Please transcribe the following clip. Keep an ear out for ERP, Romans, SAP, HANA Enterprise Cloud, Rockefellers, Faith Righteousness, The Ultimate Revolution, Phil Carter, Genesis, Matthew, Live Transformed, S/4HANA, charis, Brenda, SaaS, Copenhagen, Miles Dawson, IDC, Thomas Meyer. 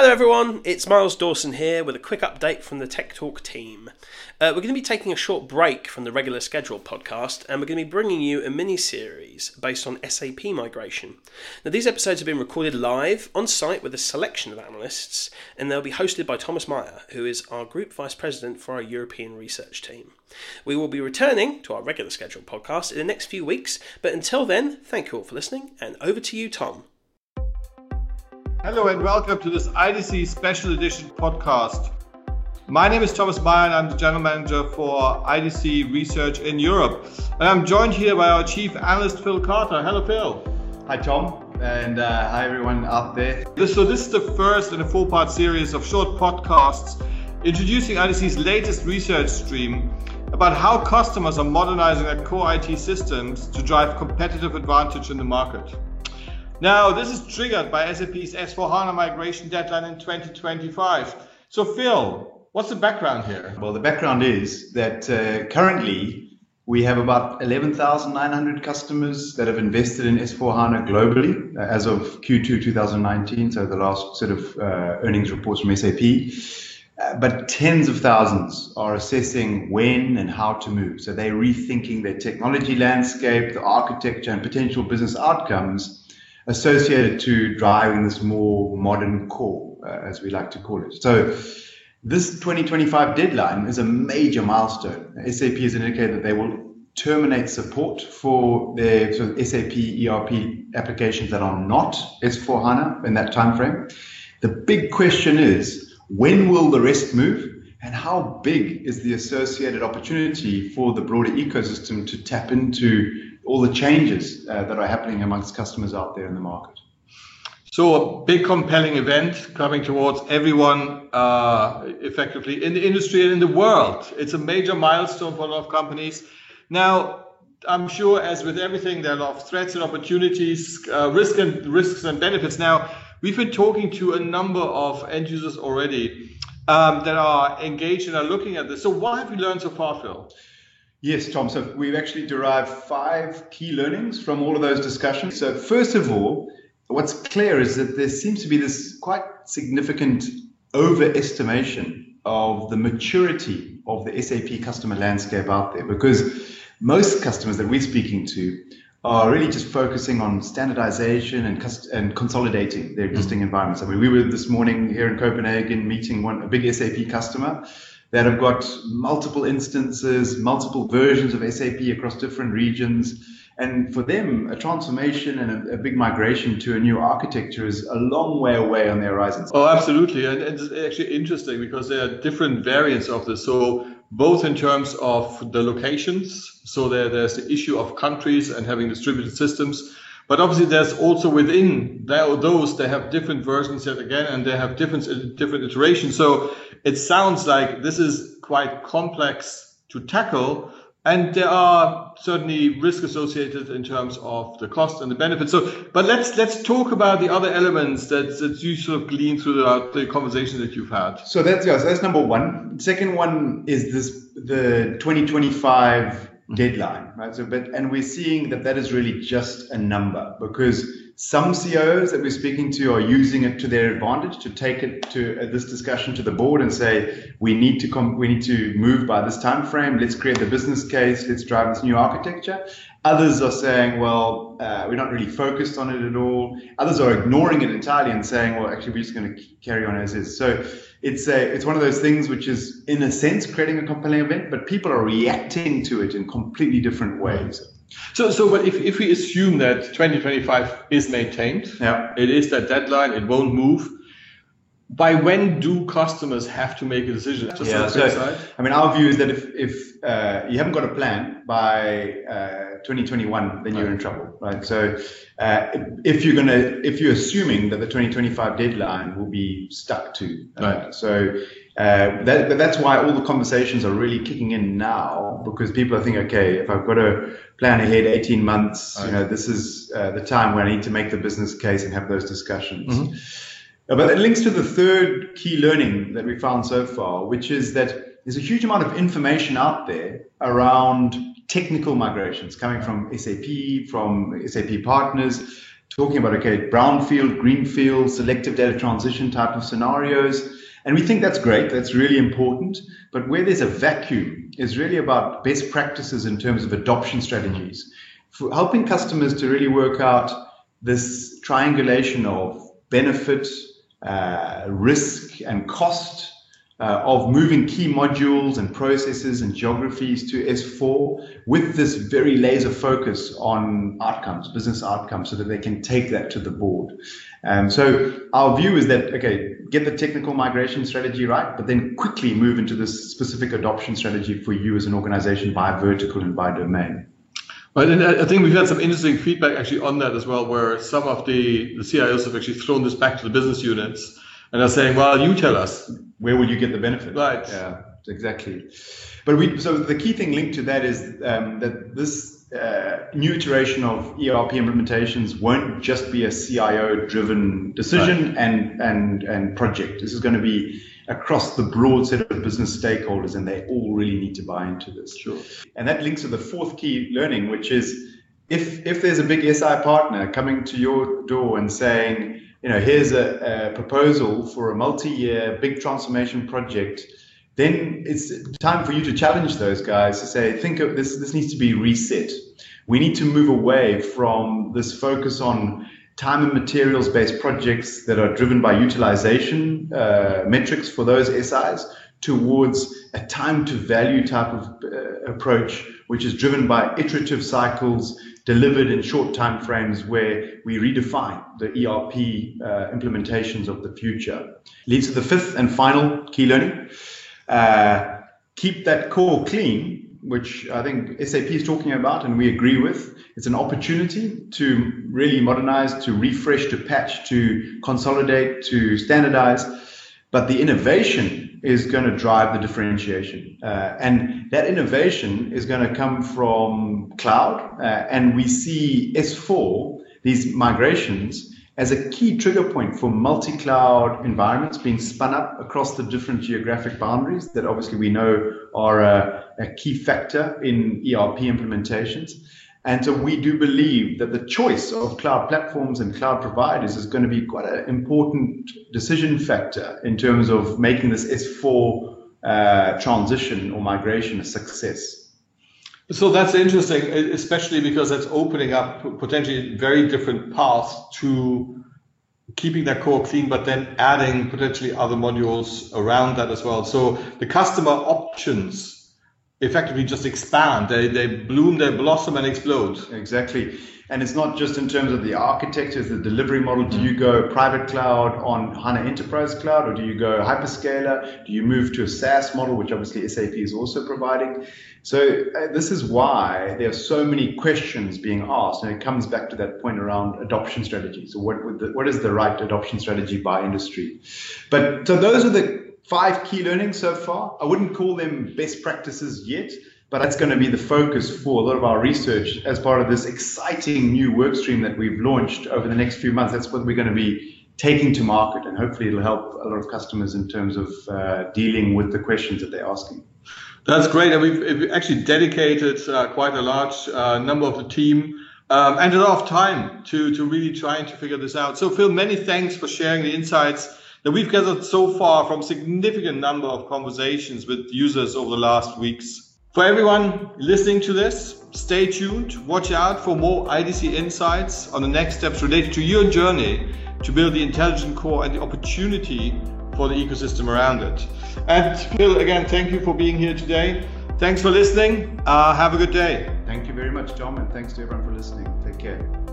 Hello everyone, it's Miles Dawson here with a quick update from the Tech Talk team. We're going to be taking a short break from the regular scheduled podcast and we're going to be bringing you a mini-series based on SAP migration. Now these episodes have been recorded live on site with a selection of analysts and they'll be hosted by Thomas Meyer, who is our Group Vice President for our European research team. We will be returning to our regular scheduled podcast in the next few weeks, but until then, thank you all for listening and over to you, Tom. Hello and welcome to this IDC Special Edition podcast. My name is Thomas Meyer and I'm the General Manager for IDC Research in Europe. And I'm joined here by our Chief Analyst, Phil Carter. Hello, Phil. Hi, Tom. And hi, everyone out there. This is the first in a four-part series of short podcasts introducing IDC's latest research stream about how customers are modernizing their core IT systems to drive competitive advantage in the market. Now, this is triggered by SAP's S/4HANA migration deadline in 2025. So, Phil, what's the background here? Well, the background is that currently we have about 11,900 customers that have invested in S/4HANA globally as of Q2 2019, so the last set of earnings reports from SAP. But tens of thousands are assessing when and how to move. So they're rethinking their technology landscape, the architecture, and potential business outcomes associated to driving this more modern core, as we like to call it. So this 2025 deadline is a major milestone. SAP has indicated that they will terminate support for their sort of SAP ERP applications that are not S/4HANA in that timeframe. The big question is, when will the rest move? And how big is the associated opportunity for the broader ecosystem to tap into all the changes that are happening amongst customers out there in the market? So a big compelling event coming towards everyone effectively in the industry and in the world. It's a major milestone for a lot of companies. Now, I'm sure as with everything, there are a lot of threats and opportunities, risks and benefits. Now, we've been talking to a number of end users already that are engaged and are looking at this. So what have you learned so far, Phil? Yes, Tom. So we've actually derived 5 key learnings from all of those discussions. So first of all, what's clear is that there seems to be this quite significant overestimation of the maturity of the SAP customer landscape out there, because most customers that we're speaking to are really just focusing on standardization and consolidating their existing environments. I mean, we were this morning here in Copenhagen meeting a big SAP customer that have got multiple instances, multiple versions of SAP across different regions. And for them, a transformation and a big migration to a new architecture is a long way away on the horizon. Oh, absolutely. And it's actually interesting because there are different variants of this. So both in terms of the locations, so there's the issue of countries and having distributed systems. But obviously, there's also within those, they have different versions yet again, and they have different iterations. So it sounds like this is quite complex to tackle, and there are certainly risks associated in terms of the cost and the benefits. So, but let's talk about the other elements that you sort of glean throughout the conversation that you've had. So that's number one. Second one is the 2025 deadline, right? And we're seeing that is really just a number, because some COOs that we're speaking to are using it to their advantage to take it to this discussion to the board and say we need to move by this time frame. Let's create the business case. Let's drive this new architecture. Others are saying, well, we're not really focused on it at all. Others are ignoring it entirely and saying, well, actually, we're just going to carry on as is. So it's one of those things which is, in a sense, creating a compelling event, but people are reacting to it in completely different ways. So if we assume that 2025 is maintained, yeah, it is that deadline, it won't move, by when do customers have to make a decision? I mean, our view is that if you haven't got a plan by 2021, then you're in trouble, right? So if you're assuming that the 2025 deadline will be stuck to, right? So that's why all the conversations are really kicking in now, because people are thinking, okay, if I've got a plan ahead 18 months, right, this is the time when I need to make the business case and have those discussions. Mm-hmm. But it links to the third key learning that we found so far, which is that there's a huge amount of information out there around technical migrations coming from SAP partners. talking about, okay, brownfield, greenfield, selective data transition type of scenarios. And we think that's great. That's really important. But where there's a vacuum is really about best practices in terms of adoption strategies, for helping customers to really work out this triangulation of benefit, risk, and cost of moving key modules and processes and geographies to S4 with this very laser focus on outcomes, business outcomes, so that they can take that to the board. So our view is that, okay, get the technical migration strategy right, but then quickly move into this specific adoption strategy for you as an organization by vertical and by domain. Right, and I think we've had some interesting feedback actually on that as well, where some of the CIOs have actually thrown this back to the business units and are saying, well, you tell us. Where will you get the benefit? Right. Yeah, exactly. But so the key thing linked to that is that this new iteration of ERP implementations won't just be a CIO-driven decision and project. This is going to be across the broad set of business stakeholders, and they all really need to buy into this. Sure. And that links to the fourth key learning, which is if there's a big SI partner coming to your door and saying, you know, here's a proposal for a multi-year big transformation project, then it's time for you to challenge those guys to say, think of this, this needs to be reset. We need to move away from this focus on time and materials-based projects that are driven by utilization metrics for those SIs towards a time to value type of approach, which is driven by iterative cycles delivered in short time frames, where we redefine the ERP implementations of the future. Leads to the fifth and final key learning. Keep that core clean, which I think SAP is talking about and we agree with. It's an opportunity to really modernize, to refresh, to patch, to consolidate, to standardize. But the innovation is going to drive the differentiation. And that innovation is going to come from cloud. And we see S4, these migrations, as a key trigger point for multi-cloud environments being spun up across the different geographic boundaries that obviously we know are a key factor in ERP implementations. And so we do believe that the choice of cloud platforms and cloud providers is going to be quite an important decision factor in terms of making this S4 transition or migration a success. So that's interesting, especially because that's opening up potentially very different paths to keeping that core clean, but then adding potentially other modules around that as well. So the customer options effectively just expand, they bloom, they blossom and explode. Exactly. And it's not just in terms of the architecture, the delivery model. Do you go private cloud on HANA Enterprise Cloud, or do you go hyperscaler? Do you move to a SaaS model, which obviously SAP is also providing? So this is why there are so many questions being asked, and it comes back to that point around adoption strategy. So what is the right adoption strategy by industry? But so those are the five key learnings so far. I wouldn't call them best practices yet, but that's going to be the focus for a lot of our research as part of this exciting new work stream that we've launched over the next few months. That's what we're going to be taking to market, and hopefully it'll help a lot of customers in terms of dealing with the questions that they're asking. That's great. And we've actually dedicated quite a large number of the team and a lot of time to really trying to figure this out. So Phil, many thanks for sharing the insights that we've gathered so far from significant number of conversations with users over the last weeks. For everyone listening to this, stay tuned, watch out for more IDC insights on the next steps related to your journey to build the intelligent core and the opportunity for the ecosystem around it. And Phil, again, thank you for being here today. Thanks for listening. Have a good day. Thank you very much, Tom, and thanks to everyone for listening. Take care.